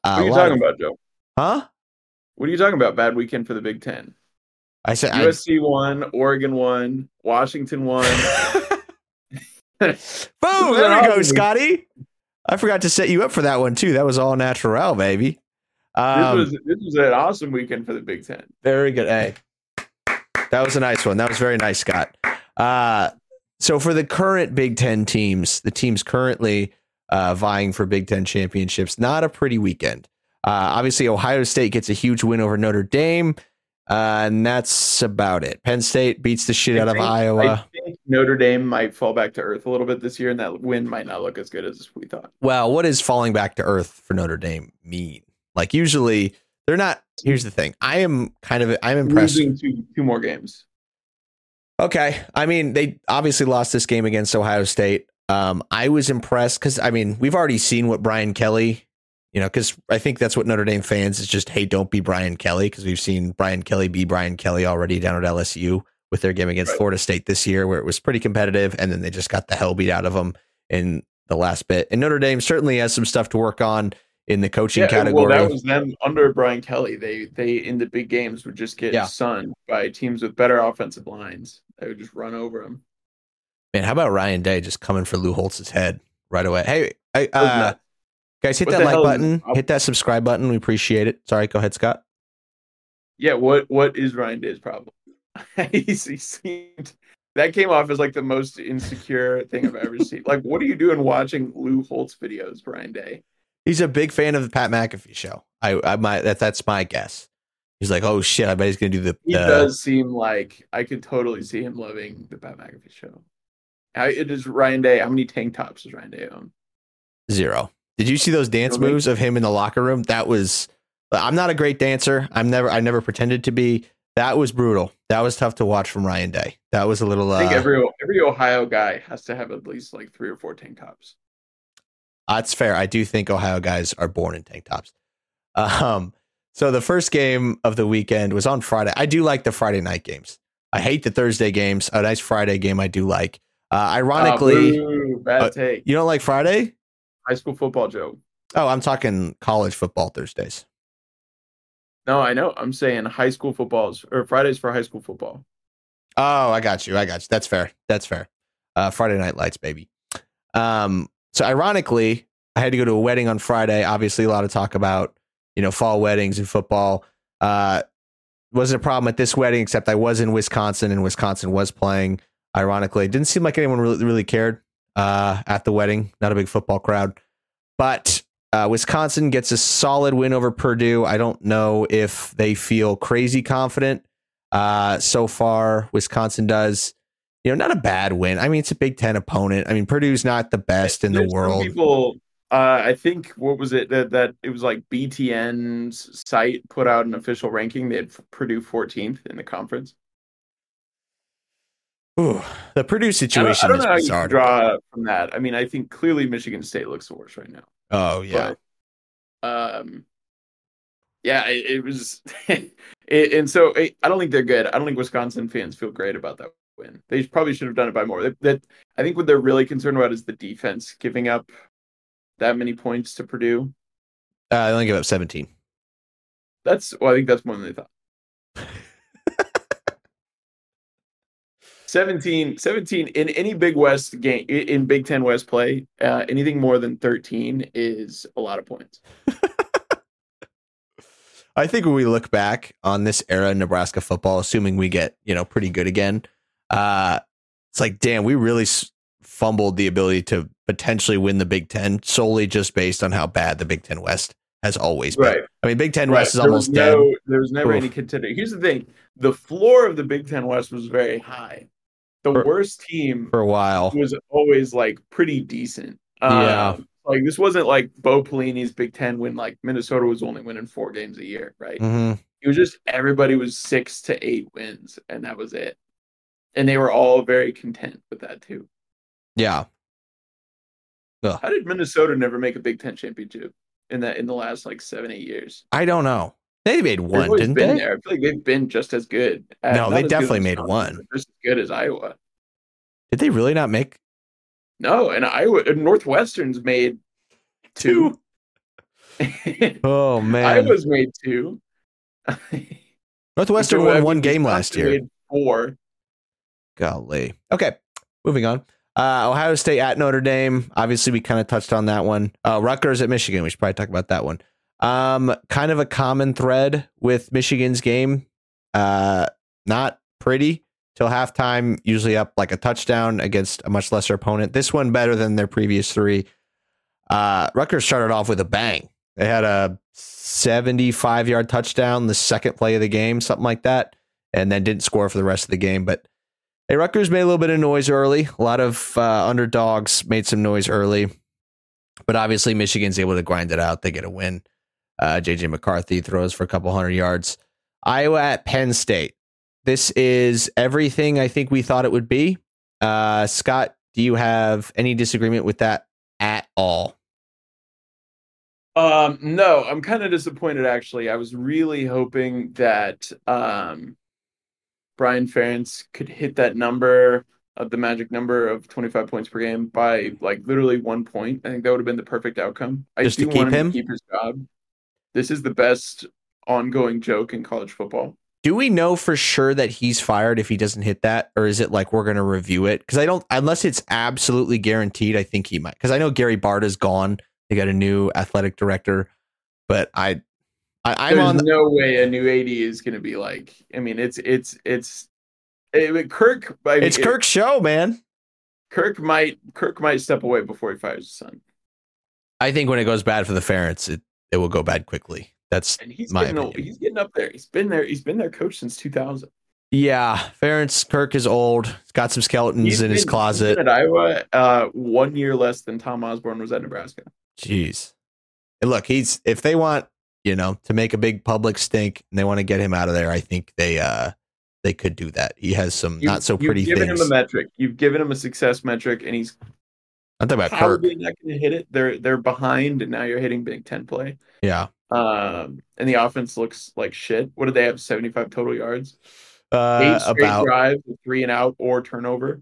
What are you talking about, Joe? Huh? What are you talking about? Bad weekend for the Big Ten. I said USC won, Oregon won, Washington won. Boom! There we go, Scotty. I forgot to set you up for that one too. That was all natural, baby. This was an awesome weekend for the Big Ten. Very good. Hey, that was a nice one. That was very nice, Scott. So for the current Big Ten teams, the teams currently vying for Big Ten championships, not a pretty weekend. Obviously, Ohio State gets a huge win over Notre Dame, and that's about it. Penn State beats the shit out of Iowa. I think Notre Dame might fall back to earth a little bit this year, and that win might not look as good as we thought. Well, what does falling back to earth for Notre Dame mean? Like, usually, they're not... Here's the thing. I'm impressed. Losing two more games. Okay. I mean, they obviously lost this game against Ohio State. I was impressed because, I mean, we've already seen what Brian Kelly... You know, because I think that's what Notre Dame fans is just, hey, don't be Brian Kelly, because we've seen Brian Kelly be Brian Kelly already down at LSU with their game against Florida State this year, where it was pretty competitive, and then they just got the hell beat out of them in the last bit. And Notre Dame certainly has some stuff to work on in the coaching category. Well, that was them under Brian Kelly. They in the big games would just get sunned by teams with better offensive lines. They would just run over them. Man, how about Ryan Day just coming for Lou Holtz's head right away? Hey, guys, hit that like button, hit that subscribe button. We appreciate it. Sorry, go ahead, Scott. Yeah, what is Ryan Day's problem? That came off as like the most insecure thing I've ever seen. Like, what are you doing watching Lou Holtz videos, Ryan Day? He's a big fan of the Pat McAfee show. That's my guess. He's like, oh shit, I bet he's gonna do the. He does seem like I could totally see him loving the Pat McAfee show. It is Ryan Day. How many tank tops does Ryan Day own? Zero. Did you see those dance moves of him in the locker room? That was, I'm not a great dancer. I never pretended to be. That was brutal. That was tough to watch from Ryan Day. That was a little, I think every Ohio guy has to have at least like 3 or 4 tank tops. That's fair. I do think Ohio guys are born in tank tops. So the first game of the weekend was on Friday. I do like the Friday night games. I hate the Thursday games. A nice Friday game I do like. Ironically, bad take. You don't like Friday? High school football joke. Oh, I'm talking college football Thursdays. No, I know. I'm saying high school footballs or Fridays for high school football. Oh, I got you. That's fair. Friday Night Lights, baby. So ironically, I had to go to a wedding on Friday. Obviously, a lot of talk about, you know, fall weddings and football. Wasn't a problem at this wedding, except I was in Wisconsin, and Wisconsin was playing. Ironically, it didn't seem like anyone really cared. At the wedding, not a big football crowd, but Wisconsin gets a solid win over Purdue. I don't know if they feel crazy confident. So far, Wisconsin does. You know, not a bad win. I mean, it's a Big Ten opponent. I mean, Purdue's not the best in the world. People, I think, what was it that it was like BTN's site put out an official ranking. They had Purdue 14th in the conference. Ooh, the Purdue situation is bizarre. I don't know how you draw from that. I mean, I think clearly Michigan State looks worse right now. Oh, yeah. But, yeah, it was... and so I don't think they're good. I don't think Wisconsin fans feel great about that win. They probably should have done it by more. I think what they're really concerned about is the defense giving up that many points to Purdue. They only give up 17. I think that's more than they thought. 17 in any Big West game, in Big Ten West play, anything more than 13 is a lot of points. I think when we look back on this era in Nebraska football, assuming we get, you know, pretty good again, it's like, damn, we really fumbled the ability to potentially win the Big Ten solely just based on how bad the Big Ten West has always been. Right. I mean, Big Ten West is almost dead. There was never any contender. Here's the thing. The floor of the Big Ten West was very high. The worst team for a while was always like pretty decent. Yeah, like this wasn't like Bo Pelini's Big Ten when like Minnesota was only winning 4 games a year, right? Mm-hmm. It was just everybody was 6 to 8 wins, and that was it. And they were all very content with that too. Yeah. Ugh. How did Minnesota never make a Big Ten championship in the last like 7-8 years? I don't know. They made one, didn't they? There. I feel like they've been just as good. No, they definitely made one. They're just as good as Iowa. Did they really not make? No, and Iowa and Northwestern's made 2. Oh man, Iowa's made 2. Northwestern won one game last year. Four. Golly. Okay, moving on. Ohio State at Notre Dame. Obviously, we kind of touched on that one. Rutgers at Michigan. We should probably talk about that one. Kind of a common thread with Michigan's game. Not pretty till halftime. Usually up like a touchdown against a much lesser opponent. This one better than their previous three. Rutgers started off with a bang. They had a 75-yard touchdown the second play of the game, something like that, and then didn't score for the rest of the game. But hey, Rutgers made a little bit of noise early. A lot of underdogs made some noise early. But obviously, Michigan's able to grind it out. They get a win. J.J. McCarthy throws for a couple hundred yards. Iowa at Penn State. This is everything I think we thought it would be. Scott, do you have any disagreement with that at all? No, I'm kind of disappointed, actually. I was really hoping that Brian Ferentz could hit that number of the magic number of 25 points per game by like literally 1 point. I think that would have been the perfect outcome. Just I do to keep want him to keep his job. This is the best ongoing joke in college football. Do we know for sure that he's fired if he doesn't hit that? Or is it like we're going to review it? Because I don't, unless it's absolutely guaranteed, I think he might. Because I know Gary Barta's gone. They got a new athletic director, but I'm on. There's no way a new AD is going to be like. I mean, it's Kirk. I mean, it's Kirk's show, man. Kirk might step away before he fires his son. I think when it goes bad for the Ferentz, it will go bad quickly. That's and he's my opinion. He's getting up there. He's been their coach since 2000. Yeah, Ferentz, Kirk is old. He's got some skeletons in his closet. He's been at Iowa, 1 year less than Tom Osborne was at Nebraska. Jeez. And look, if they want, to make a big public stink and they want to get him out of there, I think they could do that. He has some not so pretty things. You've given him a metric. You've given him a success metric, and he's I'm talking about probably Kirk. Not going to hit it. They're behind, and now you're hitting Big Ten play. Yeah. And the offense looks like shit. What do they have? 75 total yards? 8 straight about drives, 3 and out or turnover.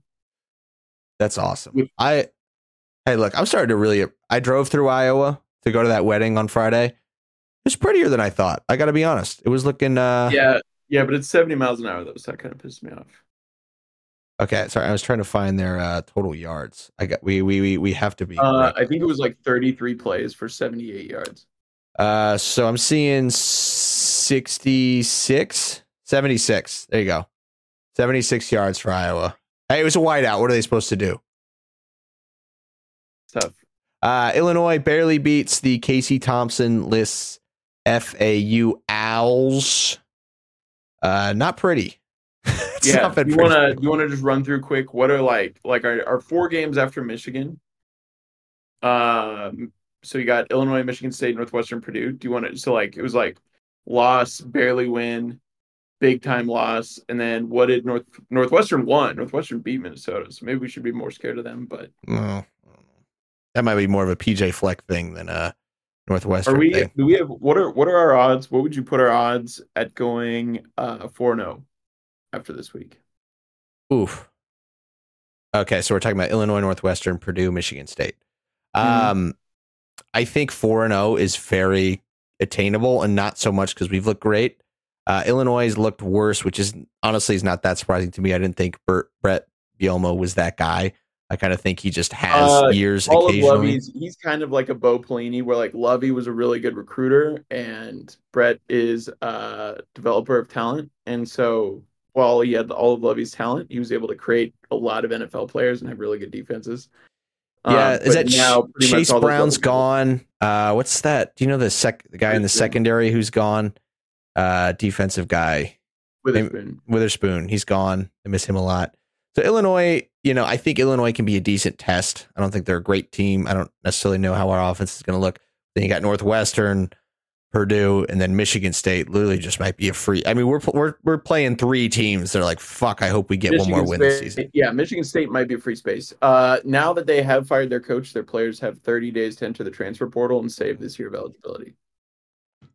That's awesome. Hey, look, I'm starting to really. I drove through Iowa to go to that wedding on Friday. It was prettier than I thought. I got to be honest. It was looking. Yeah, but it's 70 miles an hour though, so that kind of pissed me off. Okay, sorry. I was trying to find their total yards. I got we have to be. I think it was like 33 plays for 78 yards. So I'm seeing 76. There you go. 76 yards for Iowa. Hey, it was a wideout. What are they supposed to do? Tough. Illinois barely beats the Casey Thompson lists FAU Owls. Not pretty. Yeah. You want to just run through quick? What are like our 4 games after Michigan? So you got Illinois, Michigan State, Northwestern, Purdue. Do you want to? So like it was like loss, barely win. Big time loss, and then what did Northwestern won? Northwestern beat Minnesota, so maybe we should be more scared of them. But no, that might be more of a PJ Fleck thing than a Northwestern. Thing. Do we have what are our odds? What would you put our odds at going 4-0 after this week? Oof. Okay, so we're talking about Illinois, Northwestern, Purdue, Michigan State. I think 4-0 is very attainable, and not so much because we've looked great. Illinois looked worse, which is honestly is not that surprising to me. I didn't think Brett Bielma was that guy. I kind of think he just has years occasionally. He's kind of like a Bo Pelini, where like Lovey was a really good recruiter and Brett is a developer of talent. And so while he had all of Lovey's talent, he was able to create a lot of NFL players and have really good defenses. Yeah, is that now Chase Brown's gone? What's that? Do you know the guy in the secondary who's gone? Defensive guy Witherspoon. He's gone. I miss him a lot. So Illinois, I think Illinois can be a decent test. I don't think they're a great team. I don't necessarily know how our offense is going to look. Then you got Northwestern, Purdue, and then Michigan State. Literally, just might be a free. I mean, we're playing 3 teams. They're like, fuck. I hope we get Michigan one more win this season. Yeah, Michigan State might be a free space. Now that they have fired their coach, their players have 30 days to enter the transfer portal and save this year of eligibility.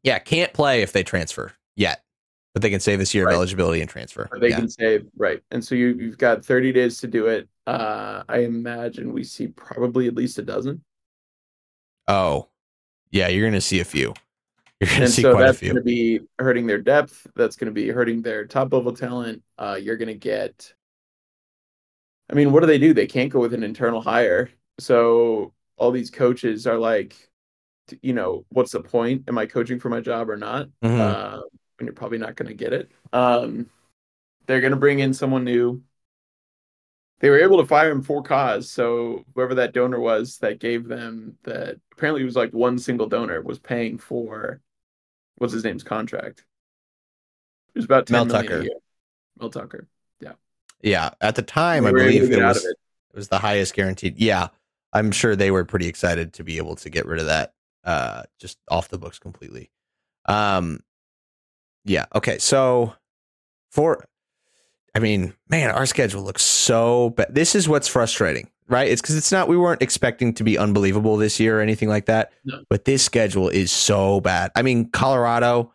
Yeah, can't play if they transfer yet, but they can save this year of eligibility and transfer. Or they can save, right. And so you've got 30 days to do it. I imagine we see probably at least a dozen. Oh, yeah, you're going to see a few. You're going to see so quite a few. That's going to be hurting their depth. That's going to be hurting their top-level talent. You're going to get... I mean, what do they do? They can't go with an internal hire. So all these coaches are like, you know, what's the point? Am I coaching for my job or not? Mm-hmm. And you're probably not going to get it. They're going to bring in someone new. They were able to fire him for cause. So whoever that donor was that gave them that, apparently it was like one single donor was paying for, what's his name's contract? It was about $10 million a year. Mel Tucker. Yeah. Yeah. At the time, I believe it was the highest guaranteed. Yeah. I'm sure they were pretty excited to be able to get rid of that just off the books completely. Yeah. Okay. So our schedule looks so bad. This is what's frustrating, right? It's because we weren't expecting to be unbelievable this year or anything like that. No. But this schedule is so bad. I mean, Colorado,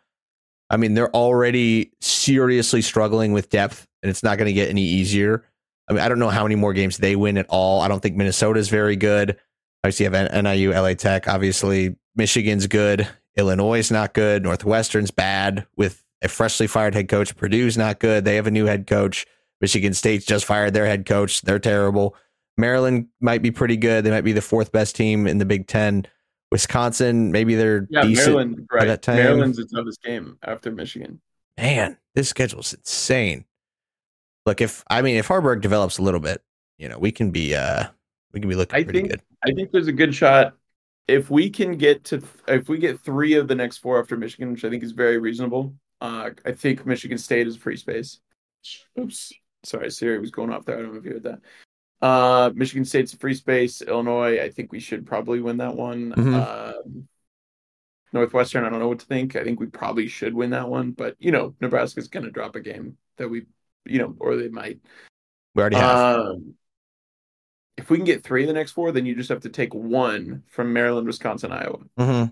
they're already seriously struggling with depth, and it's not going to get any easier. I don't know how many more games they win at all. I don't think Minnesota's very good. Obviously, you have NIU, LA Tech. Obviously, Michigan's good. Illinois is not good. Northwestern's bad with a freshly fired head coach. Purdue's not good. They have a new head coach. Michigan State's just fired their head coach. They're terrible. Maryland might be pretty good. They might be the fourth best team in the Big Ten. Wisconsin, maybe they're decent. Maryland, right. By that time. Maryland's the toughest game after Michigan. Man, this schedule's insane. Look, if Harbaugh develops a little bit, you know, we can be looking pretty good. I think there's a good shot if we can get to three of the next four after Michigan, which I think is very reasonable. I think Michigan State is free space. Oops, sorry, Siri was going off there. I don't know if you heard that. Michigan State's a free space. Illinois, I think we should probably win that one. Mm-hmm. Northwestern, I don't know what to think. I think we probably should win that one, but you know, Nebraska's going to drop a game that we. You know, or they might. We already have. If we can get three of the next four, then you just have to take one from Maryland, Wisconsin, Iowa. Mm-hmm.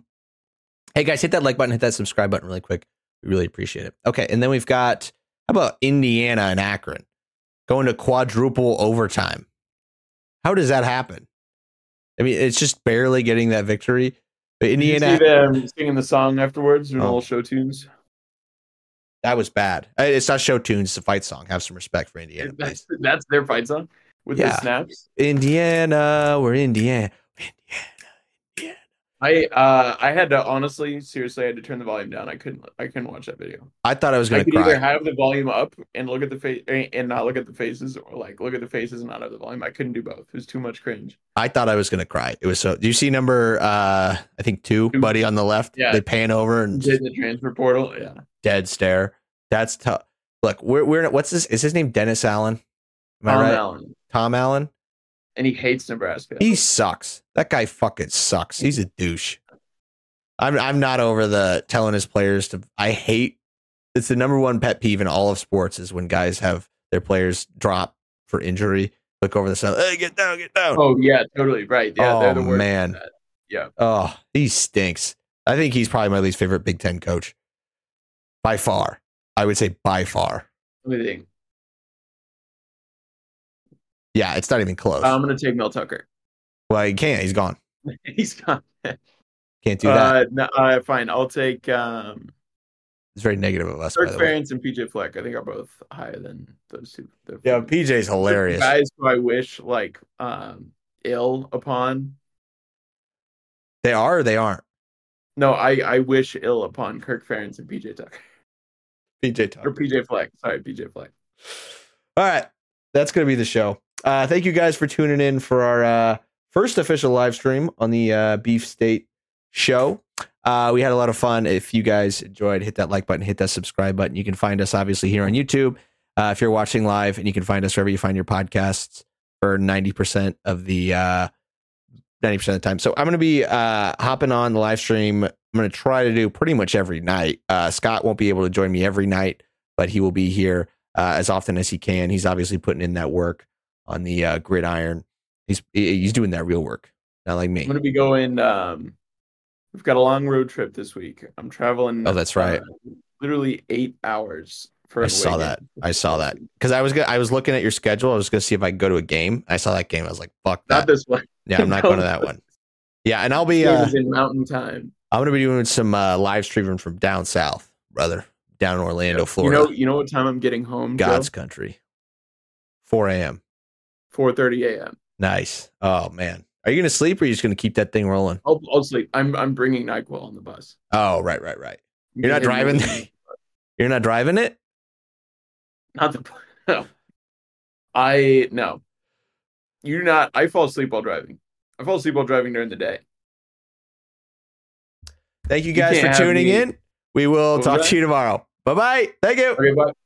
Hey, guys, hit that like button, hit that subscribe button really quick. We really appreciate it. Okay, and then we've got, how about Indiana and Akron going to quadruple overtime? How does that happen? I mean, it's just barely getting that victory. But Indiana... Did you see them singing the song afterwards in all show tunes? That was bad. It's not show tunes. It's a fight song. Have some respect for Indiana. That's their fight song with the snaps. Indiana, we're Indiana. I had to seriously, I had to turn the volume down. I couldn't watch that video. I thought I was going to cry. I could either have the volume up and look at the face and not look at the faces, or like look at the faces and not have the volume. I couldn't do both. It was too much cringe. I thought I was going to cry. It was so. Do you see number? I think two, buddy on the left. Yeah. They pan over and in the transfer portal. Yeah. Dead stare. That's tough. Look, we're what's this? Is his name Dennis Allen? Tom Allen. And he hates Nebraska. He sucks. That guy fucking sucks. He's a douche. I'm not over the telling his players to. I hate. It's the number one pet peeve in all of sports is when guys have their players drop for injury. Look over the side. Hey, get down, get down. Oh yeah, totally right. Yeah, they're the worst. Oh man. Yeah. Oh, he stinks. I think he's probably my least favorite Big Ten coach. By far. I would say by far. Let me think. Yeah, it's not even close. I'm going to take Mel Tucker. Well, he can't. He's gone. He's gone. Can't do that. No, fine. I'll take... it's very negative of us, Kirk Ferentz and PJ Fleck. I think are both higher than those two. Yeah, PJ's hilarious. The guys who I wish, ill upon. They are or they aren't? No, I wish ill upon Kirk Ferentz and PJ Tucker. PJ Tucker. Or PJ Fleck. Sorry, PJ Fleck. All right. That's going to be the show. Thank you guys for tuning in for our first official live stream on the Beef State Show. We had a lot of fun. If you guys enjoyed, hit that like button, hit that subscribe button. You can find us, obviously, here on YouTube if you're watching live, and you can find us wherever you find your podcasts for 90% of the 90% of the time. So I'm going to be hopping on the live stream. I'm going to try to do pretty much every night. Scott won't be able to join me every night, but he will be here as often as he can. He's obviously putting in that work on the gridiron. He's doing that real work, not like me. I'm going to be going. We've got a long road trip this week. I'm traveling. Oh, that's right. Literally 8 hours. I saw that because I was looking at your schedule. I was going to see if I could go to a game. I saw that game. I was like, fuck that. Not this one. Yeah, I'm not going to that one. Yeah, and I'll be in mountain time. I'm going to be doing some live streaming from down south, brother, down in Orlando, Florida. You know what time I'm getting home? God's Joe? Country. 4 a.m. 4:30 a.m. Nice. Oh, man. Are you going to sleep or are you just going to keep that thing rolling? I'll sleep. I'm bringing NyQuil on the bus. Oh, right. You're not driving? You're not driving it? Not the... No. No. You're not... I fall asleep while driving. I fall asleep while driving during the day. Thank you guys for tuning in. We will talk to you tomorrow. Bye-bye. Thank you. Okay, bye.